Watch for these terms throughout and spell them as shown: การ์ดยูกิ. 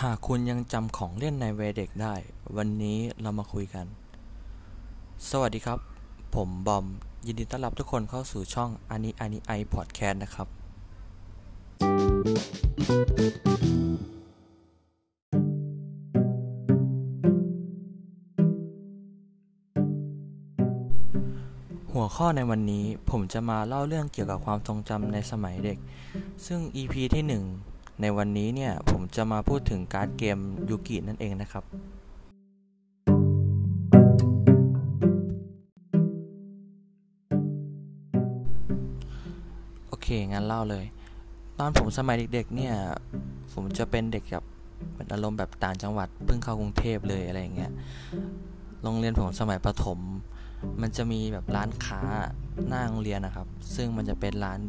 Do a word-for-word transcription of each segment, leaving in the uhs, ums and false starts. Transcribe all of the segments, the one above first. หากคุณยังจำของเล่นในวัยเด็กได้วันนี้เรามาคุยกันสวัสดีครับผมบอมยินดีต้อนรับทุกคนเข้าสู่ช่องอานิอานิไอพอดแคสต์นะครับหัวข้อในวันนี้ผมจะมาเล่าเรื่องเกี่ยวกับความทรงจำในสมัยเด็กซึ่ง อี พี ที่หนึ่งในวันนี้เนี่ยผมจะมาพูดถึงการ์ดเกมยูกินั่นเองนะครับโอเคงั้นเล่าเลยตอนผมสมัยเด็กๆเนี่ยผมจะเป็นเด็กแบบเป็นอารมณ์แบบต่างจังหวัดเพิ่งเข้ากรุงเทพเลยอะไรอย่างเงี้ยโรงเรียนผมสมัยประถมมันจะมีแบบร้านค้าหน้าโรงเรียนนะครับซึ่งมันจะเป็นร้าน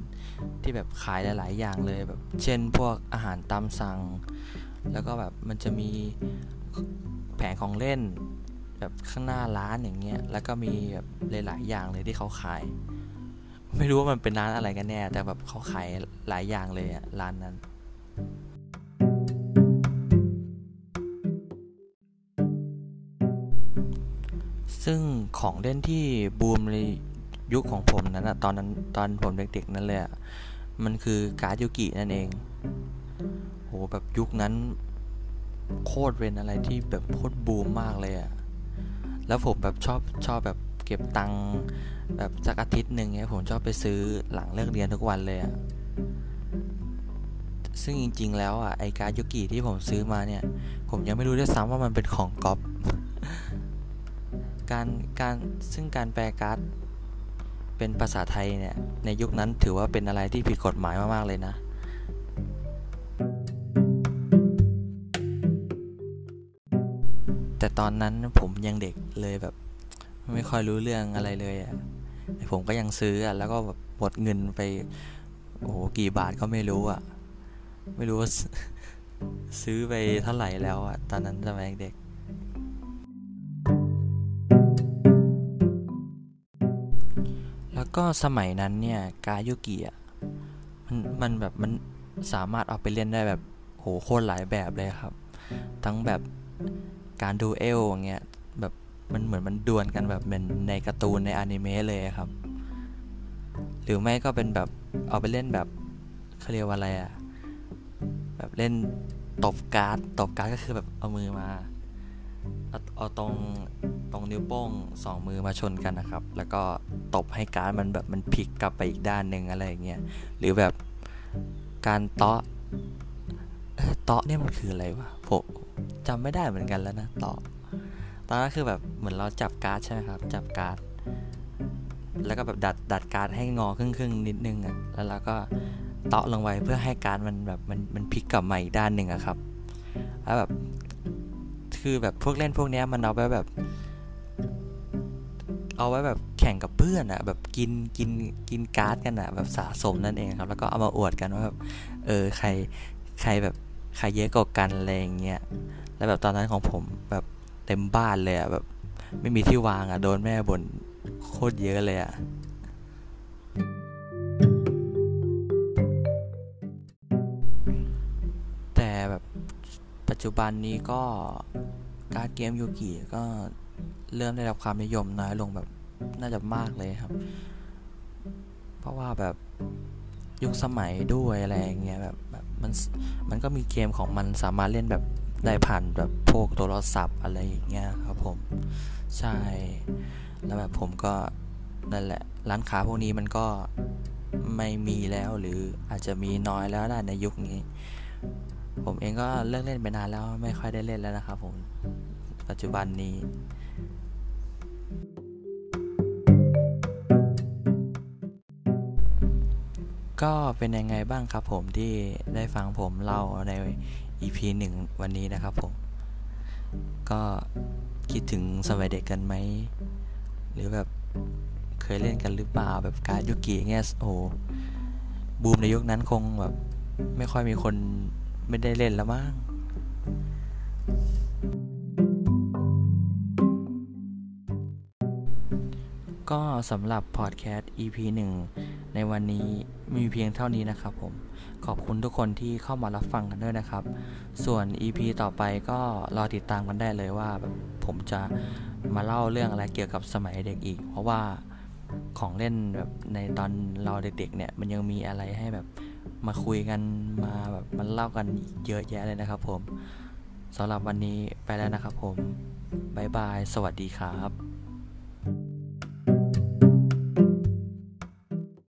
ที่แบบขายหลายๆอย่างเลยแบบเช่นพวกอาหารตามสั่งแล้วก็แบบมันจะมีแผงของเล่นแบบข้างหน้าร้านอย่างเงี้ยแล้วก็มีแบบหลายๆอย่างเลยที่เขาขายไม่รู้ว่ามันเป็นร้านอะไรกันแน่แต่แบบเขาขายหลายอย่างเลยอะร้านนั้นซึ่งของเล่นที่บูมในยุคของผมนั้นนะตอนนั้นตอนผมเด็กๆนั่นแหละมันคือการ์ดยูกินั่นเองโหแบบยุคนั้นโคตรเป็นอะไรที่แบบโคตรบูมมากเลยอ่ะแล้วผมแบบชอบชอบแบบเก็บตังค์แบบสักอาทิตย์หนึ่งเนี่ยผมชอบไปซื้อหลังเลิกเรียนทุกวันเลยอ่ะซึ่งจริงๆแล้วอ่ะไอ้การ์ดยูกิที่ผมซื้อมาเนี่ยผมยังไม่รู้ด้วยซ้ำว่ามันเป็นของก๊อปการการซึ่งการแปลการ์ดเป็นภาษาไทยเนี่ยในยุคนั้นถือว่าเป็นอะไรที่ผิดกฎหมายมากๆเลยนะแต่ตอนนั้นผมยังเด็กเลยแบบไม่ค่อยรู้เรื่องอะไรเลยอ่ะผมก็ยังซื้ออ่ะแล้วก็แบบหมดเงินไปโอ้โหกี่บาทก็ไม่รู้อ่ะไม่รู้ว่าซื้อไปเท่าไหร่แล้วอ่ะตอนนั้นสมัยเด็กก็สมัยนั้นเนี่ยการ์ดยูกิอ่ะมันมันแบบมันสามารถเอาไปเล่นได้แบบโหโคตรหลายแบบเลยครับทั้งแบบการดูเอลอย่างเงี้ยแบบมันเหมือนมันดวลกันแบบเหมือนในการ์ตูนในอนิเมะเลยครับหรือไม่ก็เป็นแบบเอาไปเล่นแบบเขาเรียกว่าอะไรอ่ะแบบเล่นตบการ์ดตบการ์ดก็คือแบบเอามือมาเอาเอาตรงตรงนิ้วโป้งสองมือมาชนกันนะครับแล้วก็ตบให้การ์ดมันแบบมันพลิกกลับไปอีกด้านนึงอะไรอย่างเงี้ยหรือแบบการเตาะเตาะเนี่ยมันคืออะไรวะผมจำไม่ได้เหมือนกันแล้วนะเตาะตอนนั้นคือแบบเหมือนเราจับการ์ดใช่ไหมครับจับการ์ดแล้วก็แบบดัดดัดการ์ดให้งอครึ่งๆนิดนึงอ่ะแล้วเราก็เตาะลงไปเพื่อให้การ์ดมันแบบมันมันพลิกกลับมาอีกด้านนึงอ่ะครับแล้วแบบคือแบบพวกเล่นพวกนี้มันเอาไว้แบบเอาไว้แบบแข่งกับเพื่อนอ่ะแบบกินกินกินการ์ดกันอ่ะแบบสะสมนั่นเองครับแล้วก็เอามาอวดกันว่าแบบเออใครใครแบบใครเยอะกว่ากันอะไรอย่างเงี้ยแล้วแบบตอนนั้นของผมแบบเต็มบ้านเลยอ่ะแบบไม่มีที่วางอ่ะโดนแม่บ่นโคตรเยอะเลยอ่ะแต่แบบปัจจุบันนี้ก็การ์ดเกมยูกิก็เริ่มได้รับความนิยมน้อยลงแบบน่าจะมากเลยครับเพราะว่าแบบยุคสมัยด้วยอะไรอย่างเงี้ยแบบแบบมันมันก็มีเกมของมันสามารถเล่นแบบได้ผ่านแบบพวกโทรศัพท์อะไรอย่างเงี้ยครับผมใช่แล้วแบบผมก็นั่นแหละร้านค้าพวกนี้มันก็ไม่มีแล้วหรืออาจจะมีน้อยแล้วในยุคนี้ผมเองก็เลิกเล่นไปนานแล้วไม่ค่อยได้เล่นแล้วนะครับผมปัจจุบันนี้ก็เป็นยังไงบ้างครับผมที่ได้ฟังผมเล่าใน อี พี หนึ่งวันนี้นะครับผมก็คิดถึงสมัยเด็กกันไหมหรือแบบเคยเล่นกันหรือเปล่าแบบการ์ดยูกิเงี้ยโอ้บูมในยุคนั้นคงแบบไม่ค่อยมีคนไม่ได้เล่นแล้วมั้งก็สำหรับพอดแคสต์ อี พี หนึ่งในวันนี้ มีเพียงเท่านี้นะครับผมขอบคุณทุกคนที่เข้ามารับฟังกันด้วยนะครับส่วน อี พี ต่อไปก็รอติดตามกันได้เลยว่าแบบผมจะมาเล่าเรื่องอะไรเกี่ยวกับสมัยเด็กอีกเพราะว่าของเล่นแบบในตอนเราเด็กๆเนี่ยมันยังมีอะไรให้แบบมาคุยกันมาแบบมันเล่ากันเยอะแยะเลยนะครับผมสำหรับวันนี้ไปแล้วนะครับผมบ๊ายบายสวัสดีครับ